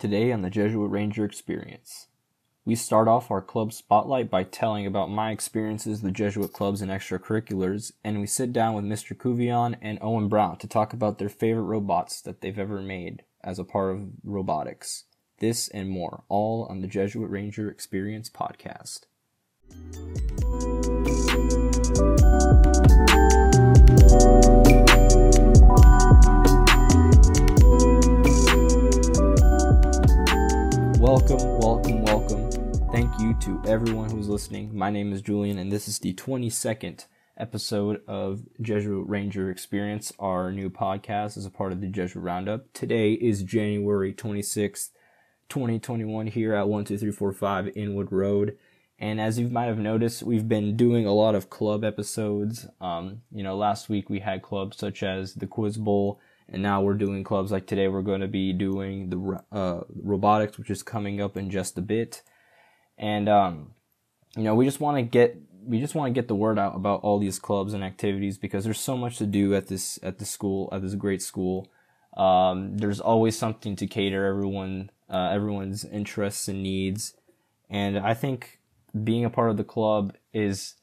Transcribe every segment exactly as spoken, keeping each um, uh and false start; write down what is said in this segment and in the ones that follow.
Today on the Jesuit Ranger Experience, we start off our club spotlight by telling about my experiences with Jesuit clubs and extracurriculars, and we sit down with Mister Couvillon and Owen Brown to talk about their favorite robots that they've ever made as a part of robotics. This and more, all on the Jesuit Ranger Experience podcast. Welcome, welcome, welcome. Thank you to everyone who's listening. My name is Julian, and this is the twenty-second episode of Jesuit Ranger Experience, our new podcast as a part of the Jesuit Roundup. Today is January twenty-sixth, twenty twenty-one, here at one two three four five Inwood Road. And as you might have noticed, we've been doing a lot of club episodes. Um, you know, last week we had clubs such as the Quiz Bowl, and now we're doing clubs like today. We're going to be doing the uh, robotics, which is coming up in just a bit. And, um, you know, we just want to get we just want to get the word out about all these clubs and activities, because there's so much to do at this at the school, at this great school. Um, there's always something to cater everyone uh, everyone's interests and needs. And I think being a part of the club is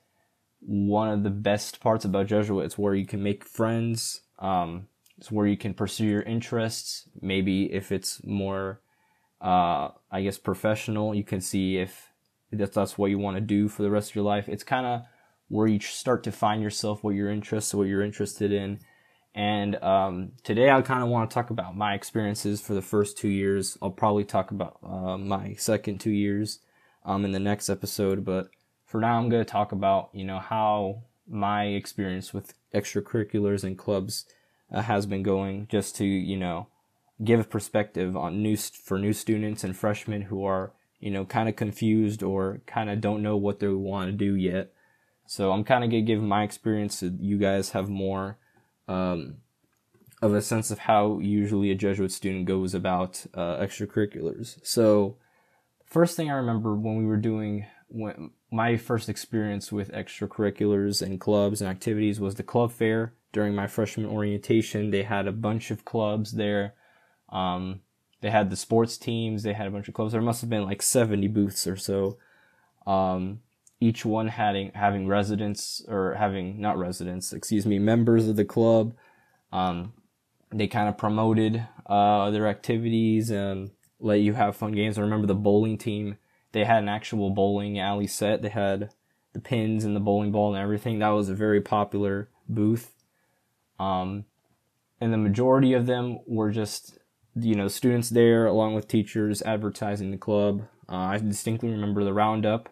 one of the best parts about Jesuit. It's where you can make friends. Um, It's where you can pursue your interests. Maybe if it's more, uh, I guess, professional, you can see if that's, that's what you want to do for the rest of your life. It's kind of where you start to find yourself, what your interests, what you're interested in. And um, today I kind of want to talk about my experiences for the first two years. I'll probably talk about uh, my second two years um, in the next episode. But for now, I'm going to talk about, you know, how my experience with extracurriculars and clubs Uh, has been going, just to, you know, give a perspective on new st- for new students and freshmen who are, you know, kind of confused or kind of don't know what they want to do yet. So I'm kind of going to give my experience so you guys have more um, of a sense of how usually a Jesuit student goes about uh, extracurriculars. So first thing I remember when we were doing when, my first experience with extracurriculars and clubs and activities was the club fair. During my freshman orientation, they had a bunch of clubs there. Um, they had the sports teams. They had a bunch of clubs. There must have been like seventy booths or so. Um, each one having having residents or having not residents, excuse me, members of the club. Um, they kind of promoted uh, their activities and let you have fun games. I remember the bowling team. They had an actual bowling alley set. They had the pins and the bowling ball and everything. That was a very popular booth. Um, and the majority of them were just, you know, students there along with teachers advertising the club. Uh, I distinctly remember the Roundup,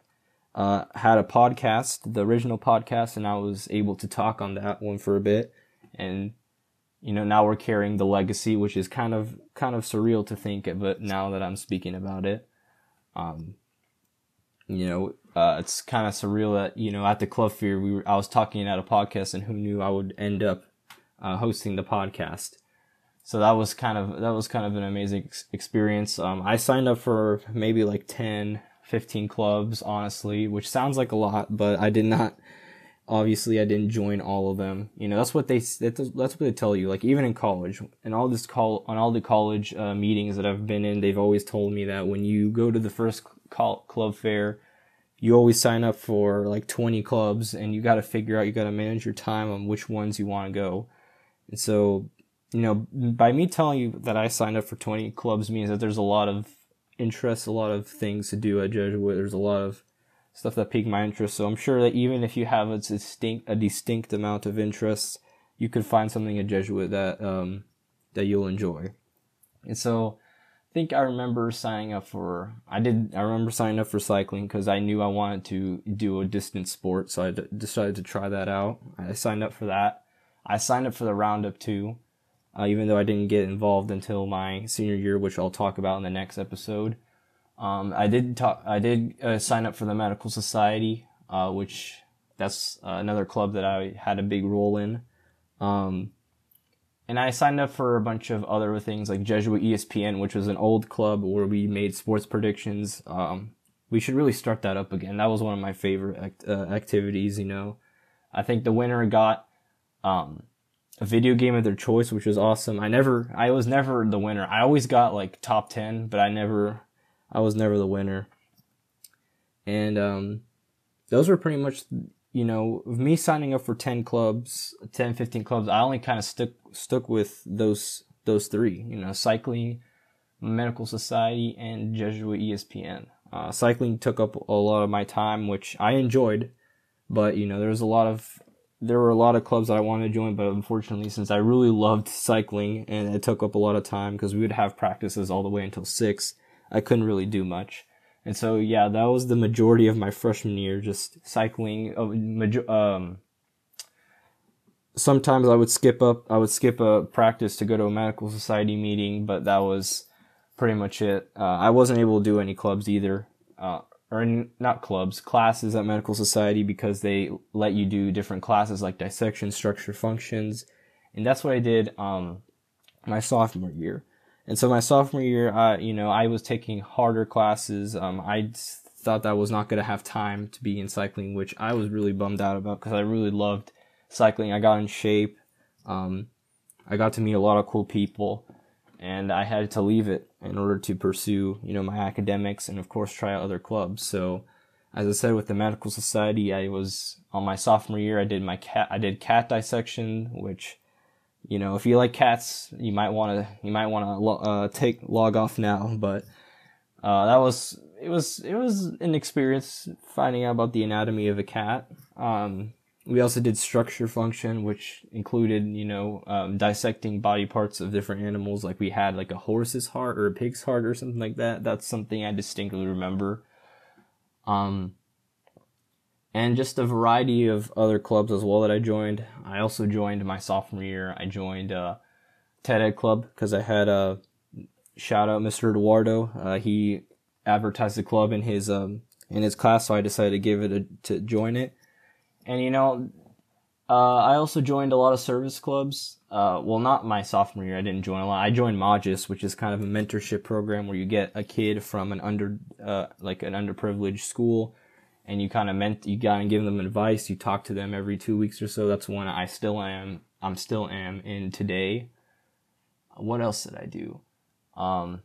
uh, had a podcast, the original podcast, and I was able to talk on that one for a bit. And, you know, now we're carrying the legacy, which is kind of, kind of surreal to think of, but now that I'm speaking about it, um, you know, Uh, it's kind of surreal that, you know, at the club fair, we were, I was talking at a podcast, and who knew I would end up uh, hosting the podcast. So that was kind of that was kind of an amazing ex- experience. Um, I signed up for maybe like ten, fifteen clubs, honestly, which sounds like a lot, but I did not. Obviously, I didn't join all of them. You know, that's what they that's what they tell you. Like even in college, and all this call on all the college uh, meetings that I've been in, they've always told me that when you go to the first call, club fair, you always sign up for like twenty clubs, and you got to figure out, you got to manage your time on which ones you want to go. And so, you know, by me telling you that I signed up for twenty clubs means that there's a lot of interest, a lot of things to do at Jesuit. There's a lot of stuff that piqued my interest. So I'm sure that even if you have a distinct, a distinct amount of interests, you could find something at Jesuit that, um, that you'll enjoy. And so, I think I remember signing up for I did I remember signing up for cycling because I knew I wanted to do a distance sport, so I d- decided to try that out. I signed up for that. I signed up for the Roundup too, uh, even though I didn't get involved until my senior year, which I'll talk about in the next episode. Um, I did talk I did uh, sign up for the Medical Society, uh, which that's uh, another club that I had a big role in. Um, And I signed up for a bunch of other things like Jesuit E S P N, which was an old club where we made sports predictions. Um, we should really start that up again. That was one of my favorite act, uh, activities, you know. I think the winner got um, a video game of their choice, which was awesome. I never, I was never the winner. I always got like top ten, but I never, I was never the winner. And um, those were pretty much, you know, of me signing up for ten clubs, ten, fifteen clubs. I only kind of stuck stuck with those those three, you know, cycling, Medical Society, and Jesuit E S P N. Uh, cycling took up a lot of my time, which I enjoyed, but you know, there was a lot of there were a lot of clubs that I wanted to join, but unfortunately, since I really loved cycling and it took up a lot of time because we would have practices all the way until six, I couldn't really do much. And so, yeah, that was the majority of my freshman year, just cycling. Um, sometimes I would skip up, I would skip a practice to go to a Medical Society meeting, but that was pretty much it. Uh, I wasn't able to do any clubs either, uh, or in, not clubs, classes at Medical Society, because they let you do different classes like dissection, structure, functions. And that's what I did um, my sophomore year. And so my sophomore year, uh, you know, I was taking harder classes. Um, I thought that I was not going to have time to be in cycling, which I was really bummed out about because I really loved cycling. I got in shape. Um, I got to meet a lot of cool people, and I had to leave it in order to pursue, you know, my academics and, of course, try out other clubs. So, as I said, with the Medical Society, I was on my sophomore year. I did my cat. I did cat dissection, which, you know, if you like cats, you might want to you might want to lo uh, take log off now. But uh, that was it was it was an experience finding out about the anatomy of a cat. Um, we also did structure function, which included you know um, dissecting body parts of different animals. Like we had like a horse's heart or a pig's heart or something like that. That's something I distinctly remember. Um, and just a variety of other clubs as well that I joined. I also joined my sophomore year. I joined uh, TED-Ed Club because I had a shout out Mister Eduardo. Uh, he advertised the club in his um, in his class, so I decided to give it a, to join it. And you know, uh, I also joined a lot of service clubs. Uh, well, not my sophomore year. I didn't join a lot. I joined Magis, which is kind of a mentorship program where you get a kid from an under uh, like an underprivileged school, and you kind of meant you gotta give them advice. You talk to them every two weeks or so. That's one I still am. I'm still am in today. What else did I do? Um,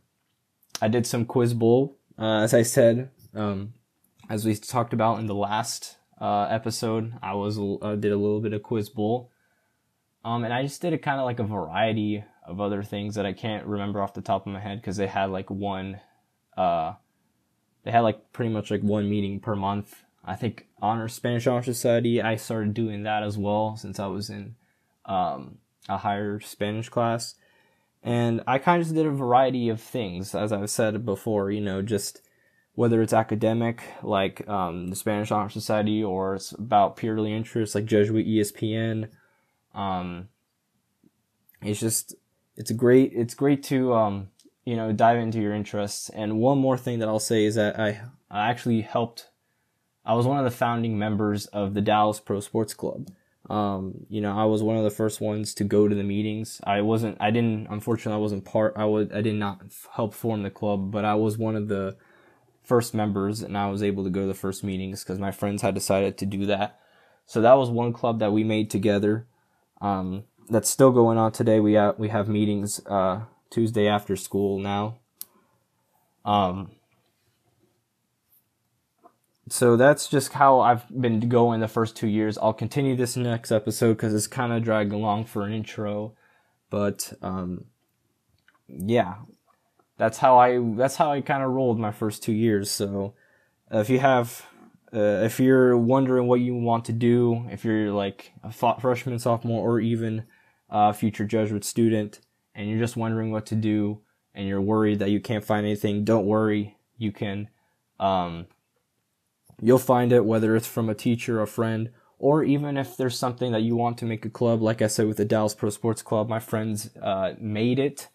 I did some Quiz Bowl, uh, as I said, um, as we talked about in the last uh, episode. I was uh, did a little bit of Quiz Bowl, um, and I just did a kind of like a variety of other things that I can't remember off the top of my head because they had like one. Uh, They had like pretty much like one meeting per month. I think Honor Spanish Honor Society, I started doing that as well since I was in um, a higher Spanish class. And I kind of just did a variety of things, as I've said before, you know, just whether it's academic, like um, the Spanish Honor Society, or it's about purely interest, like Jesuit E S P N. Um, it's just, it's great, it's great to... Um, you know, dive into your interests. And one more thing that I'll say is that I, I actually helped, I was one of the founding members of the Dallas Pro Sports Club. Um, you know, I was one of the first ones to go to the meetings. I wasn't, I didn't, unfortunately, I wasn't part, I would, I did not help form the club, but I was one of the first members, and I was able to go to the first meetings because my friends had decided to do that. So that was one club that we made together. Um, that's still going on today. We have, we have meetings, uh, Tuesday after school now. Um, so that's just how I've been going the first two years. I'll continue this next episode because it's kind of dragged along for an intro. But um, yeah, that's how I that's how I kind of rolled my first two years. So if you have, uh, if you're wondering what you want to do, if you're like a freshman, sophomore, or even a future Jesuit student, and you're just wondering what to do, and you're worried that you can't find anything, don't worry. You can, um, you'll find it, whether it's from a teacher, a friend, or even if there's something that you want to make a club. Like I said, with the Dallas Pro Sports Club, my friends uh, made it.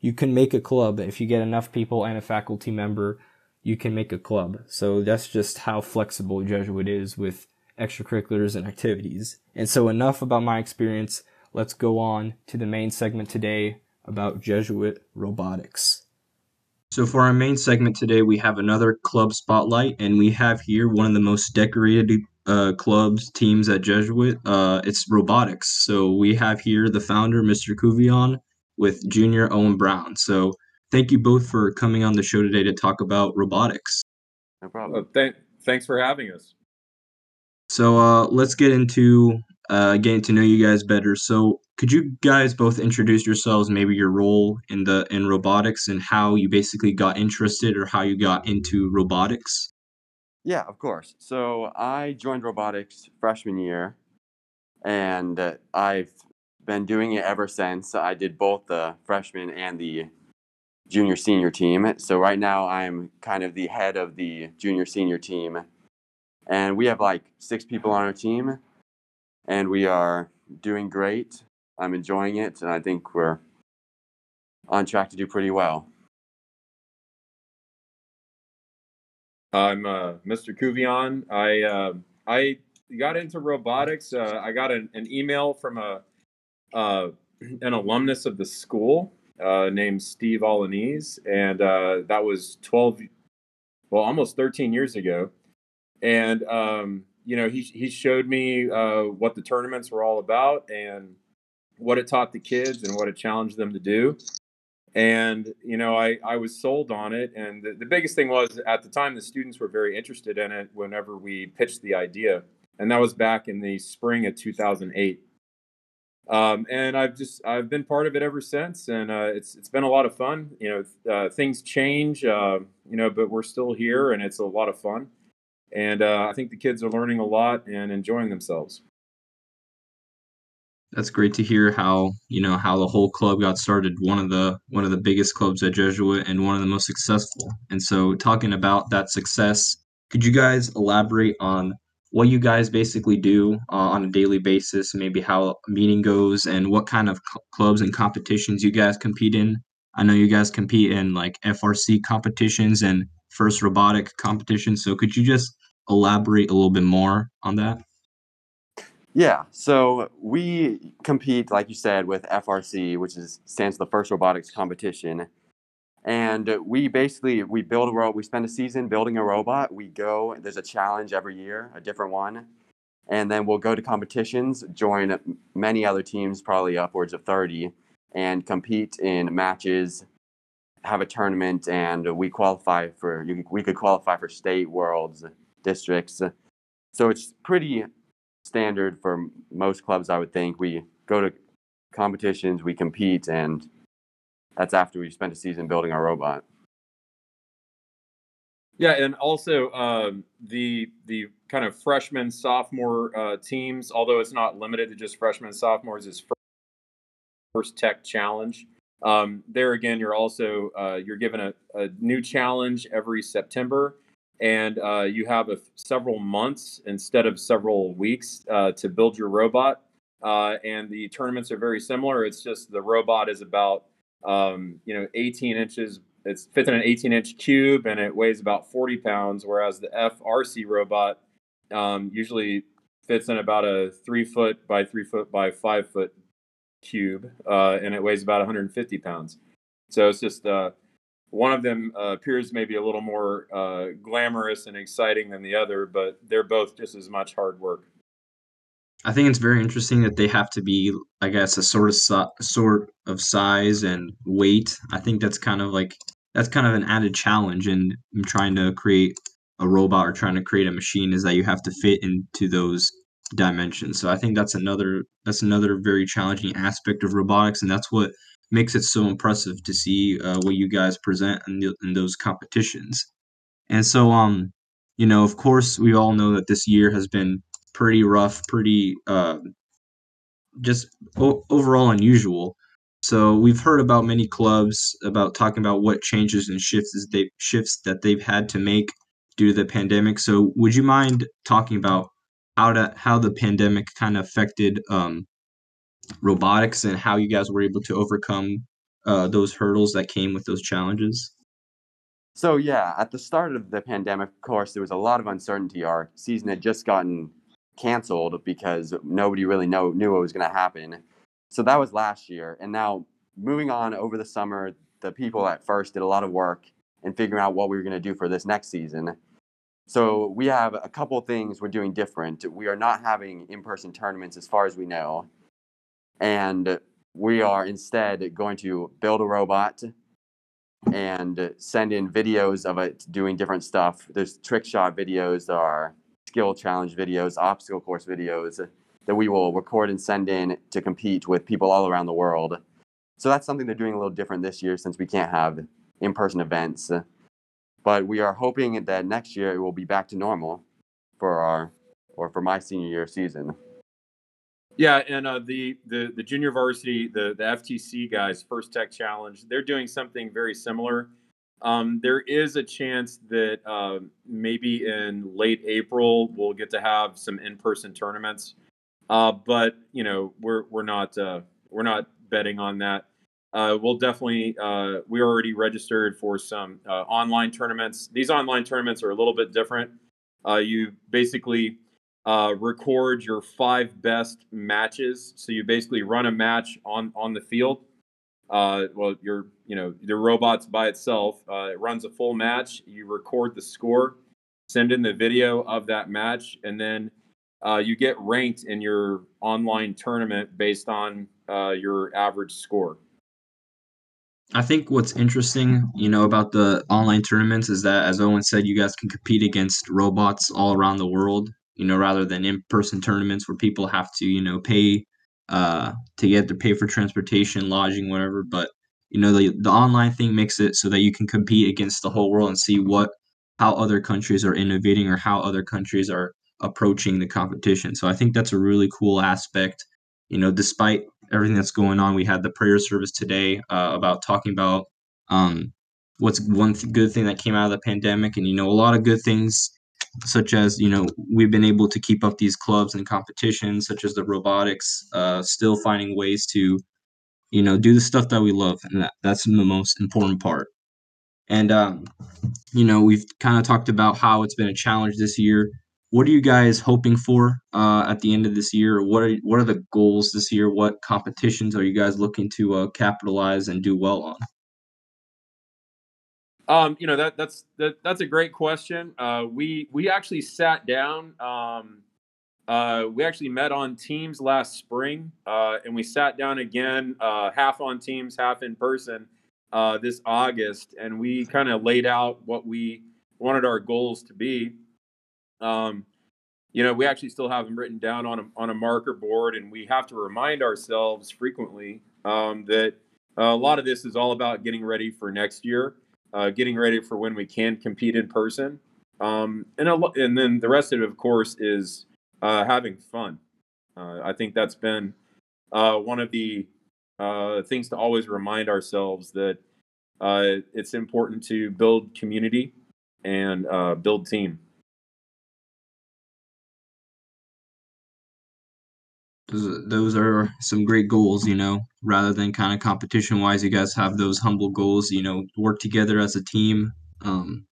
You can make a club. If you get enough people and a faculty member, you can make a club. So that's just how flexible Jesuit is with extracurriculars and activities. And so enough about my experience. Let's go on to the main segment today about Jesuit robotics. So for our main segment today, we have another club spotlight, and we have here one of the most decorated uh, clubs, teams at Jesuit, uh, it's robotics. So we have here the founder, Mister Couvillon, with junior Owen Brown. So thank you both for coming on the show today to talk about robotics. No problem. Well, th- thanks for having us. So uh, let's get into uh, getting to know you guys better. So could you guys both introduce yourselves, maybe your role in the in robotics and how you basically got interested or how you got into robotics? Yeah, of course. So I joined robotics freshman year, and uh, I've been doing it ever since. I did both the freshman and the junior senior team. So right now I'm kind of the head of the junior senior team. And we have like six people on our team, and we are doing great. I'm enjoying it, and I think we're on track to do pretty well. I'm uh, Mister Couvillon. I uh, I got into robotics. Uh, I got an, an email from a uh, an alumnus of the school uh, named Steve Alanese, and uh, that was twelve, well, almost thirteen years ago. And, um, you know, he he showed me uh, what the tournaments were all about and what it taught the kids and what it challenged them to do. And, you know, I, I was sold on it. And the, the biggest thing was at the time, the students were very interested in it whenever we pitched the idea. And that was back in the spring of two thousand eight. Um, and I've just I've been part of it ever since. And uh, it's it's been a lot of fun. You know, uh, things change, uh, you know, but we're still here and it's a lot of fun. And uh, I think the kids are learning a lot and enjoying themselves. That's great to hear how, you know, how the whole club got started. One of the one of the biggest clubs at Jesuit and one of the most successful. And so talking about that success, could you guys elaborate on what you guys basically do uh, on a daily basis, maybe how a meeting goes and what kind of cl- clubs and competitions you guys compete in? I know you guys compete in like F R C competitions and FIRST robotic competition. So could you just elaborate a little bit more on that? Yeah. So we compete, like you said, with F R C, which is stands for the FIRST Robotics Competition. And we basically, we build a robot, we spend a season building a robot. We go, there's a challenge every year, a different one. And then we'll go to competitions, join many other teams, probably upwards of thirty, and compete in matches, have a tournament, and we qualify for you we could qualify for state, worlds, districts. So it's pretty standard for most clubs, I would think. We go to competitions, we compete, and that's after we spent a season building our robot. Yeah, and also um, the the kind of freshman sophomore uh, teams, although it's not limited to just freshmen and sophomores, is FIRST Tech Challenge. Um, there again, you're also uh, you're given a, a new challenge every September, and uh, you have a, several months instead of several weeks uh, to build your robot. Uh, and the tournaments are very similar. It's just the robot is about um, you know eighteen inches. It's fits in an eighteen inch cube, and it weighs about forty pounds. Whereas the F R C robot um, usually fits in about a three foot by three foot by five foot. Cube uh, and it weighs about one hundred fifty pounds. So it's just uh, one of them uh, appears maybe a little more uh, glamorous and exciting than the other, but they're both just as much hard work. I think it's very interesting that they have to be, I guess, a sort of so- sort of size and weight. I think that's kind of like that's kind of an added challenge in trying to create a robot or trying to create a machine is that you have to fit into those dimensions. So I think that's another that's another very challenging aspect of robotics, and that's what makes it so impressive to see uh, what you guys present in, the, in those competitions. And so, um, you know, of course, we all know that this year has been pretty rough, pretty uh, just o- overall unusual. So we've heard about many clubs about talking about what changes and shifts they shifts that they've had to make due to the pandemic. So would you mind talking about How to, how the pandemic kind of affected um, robotics and how you guys were able to overcome uh, those hurdles that came with those challenges? So yeah, at the start of the pandemic, of course, there was a lot of uncertainty. Our season had just gotten canceled because nobody really know, knew what was going to happen. So that was last year. And now moving on over the summer, the people at FIRST did a lot of work in figuring out what we were going to do for this next season. So we have a couple things we're doing different. We are not having in-person tournaments as far as we know. And we are instead going to build a robot and send in videos of it doing different stuff. There's trick shot videos, there are skill challenge videos, obstacle course videos that we will record and send in to compete with people all around the world. So that's something they're doing a little different this year since we can't have in-person events. But we are hoping that next year it will be back to normal for our, or for my senior year season. Yeah, and uh, the, the the junior varsity, the the F T C guys, FIRST Tech Challenge, they're doing something very similar. Um, there is a chance that uh, maybe in late April we'll get to have some in-person tournaments, uh, but you know we're we're not uh, we're not betting on that. Uh, we'll definitely uh, we're already registered for some uh, online tournaments. These online tournaments are a little bit different. Uh, you basically. Uh, record your five best matches. So you basically run a match on, on the field. Uh, well, your you know the robot's by itself. Uh, it runs a full match. You record the score, send in the video of that match, and then uh, you get ranked in your online tournament based on uh, your average score. I think what's interesting, you know, about the online tournaments is that, as Owen said, you guys can compete against robots all around the world. You know, rather than in-person tournaments where people have to, you know, pay uh, to get to pay for transportation, lodging, whatever. But, you know, the the online thing makes it so that you can compete against the whole world and see what how other countries are innovating or how other countries are approaching the competition. So I think that's a really cool aspect. You know, despite everything that's going on, we had the prayer service today uh, about talking about um, what's one th- good thing that came out of the pandemic. And, you know, a lot of good things. Such as, you know, we've been able to keep up these clubs and competitions, such as the robotics, uh, still finding ways to, you know, do the stuff that we love. And that, that's the most important part. And, um, you know, we've kind of talked about how it's been a challenge this year. What are you guys hoping for uh, at the end of this year? What are, what are the goals this year? What competitions are you guys looking to uh, capitalize and do well on? Um, you know, that that's that, that's a great question. Uh, we we actually sat down. Um, uh, we actually met on Teams last spring, uh, and we sat down again, uh, half on Teams, half in person uh, this August. And we kind of laid out what we wanted our goals to be. Um, you know, we actually still have them written down on a, on a marker board, and we have to remind ourselves frequently um, that a lot of this is all about getting ready for next year. Uh, getting ready for when we can compete in person. Um, and a, and then the rest of it, of course, is uh, having fun. Uh, I think that's been uh, one of the uh, things to always remind ourselves that uh, it's important to build community and uh, build team. Those are some great goals, you know, rather than kind of competition wise, you guys have those humble goals, you know, work together as a team. Um,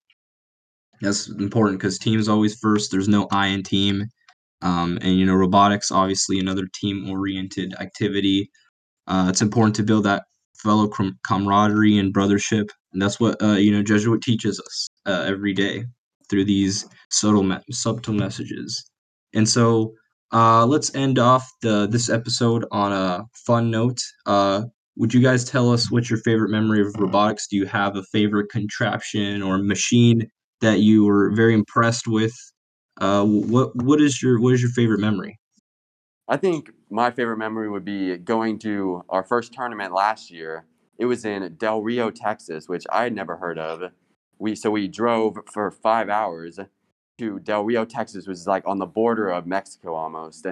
that's important because team's always first. There's no I in team. Um, and, you know, robotics, obviously another team oriented activity. Uh, it's important to build that fellow com- camaraderie and brothership. And that's what, uh, you know, Jesuit teaches us uh, every day through these subtle, me- subtle messages. And so, Uh, let's end off the this episode on a fun note. Uh, would you guys tell us what's your favorite memory of robotics? Do you have a favorite contraption or machine that you were very impressed with? Uh, what what is your what is your favorite memory? I think my favorite memory would be going to our first tournament last year. It was in Del Rio, Texas, which I had never heard of. We so we drove for five hours. To Del Rio, Texas, which is like on the border of Mexico almost.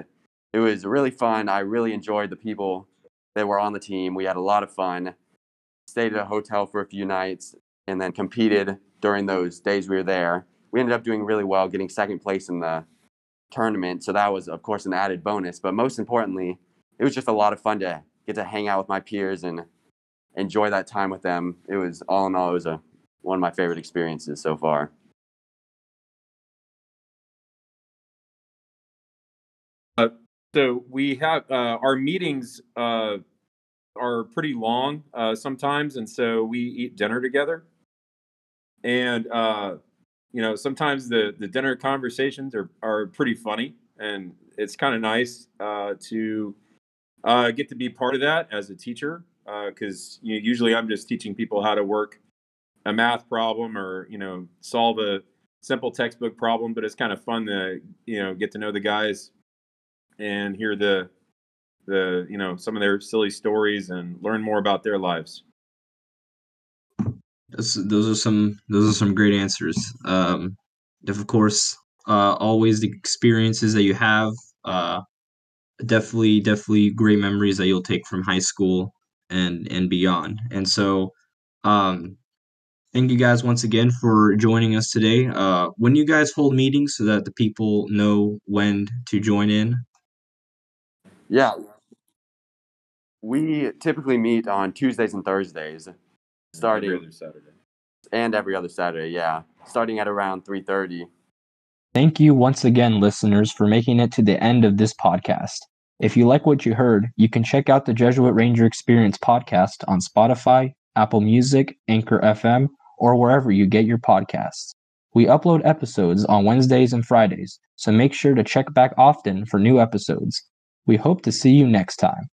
It was really fun. I really enjoyed the people that were on the team. We had a lot of fun. Stayed at a hotel for a few nights and then competed during those days we were there. We ended up doing really well, getting second place in the tournament. So that was, of course, an added bonus. But most importantly, it was just a lot of fun to get to hang out with my peers and enjoy that time with them. It was, all in all, it was a, one of my favorite experiences so far. Uh, so we have uh, our meetings uh, are pretty long uh, sometimes, and so we eat dinner together. And uh, you know, sometimes the, the dinner conversations are, are pretty funny, and it's kind of nice uh, to uh, get to be part of that as a teacher, because uh, you know, usually I'm just teaching people how to work a math problem or, you know, solve a simple textbook problem. But it's kind of fun to, you know, get to know the guys and hear the, the, you know, some of their silly stories and learn more about their lives. That's, those are some, those are some great answers. Um, of course, uh, always the experiences that you have, uh, definitely, definitely great memories that you'll take from high school and, and beyond. And so, um, thank you guys once again for joining us today. Uh, when you guys hold meetings so that the people know when to join in? Yeah. We typically meet on Tuesdays and Thursdays. Starting every other Saturday. And every other Saturday, yeah. Starting at around three thirty. Thank you once again, listeners, for making it to the end of this podcast. If you like what you heard, you can check out the Jesuit Ranger Experience podcast on Spotify, Apple Music, Anchor F M, or wherever you get your podcasts. We upload episodes on Wednesdays and Fridays, so make sure to check back often for new episodes. We hope to see you next time.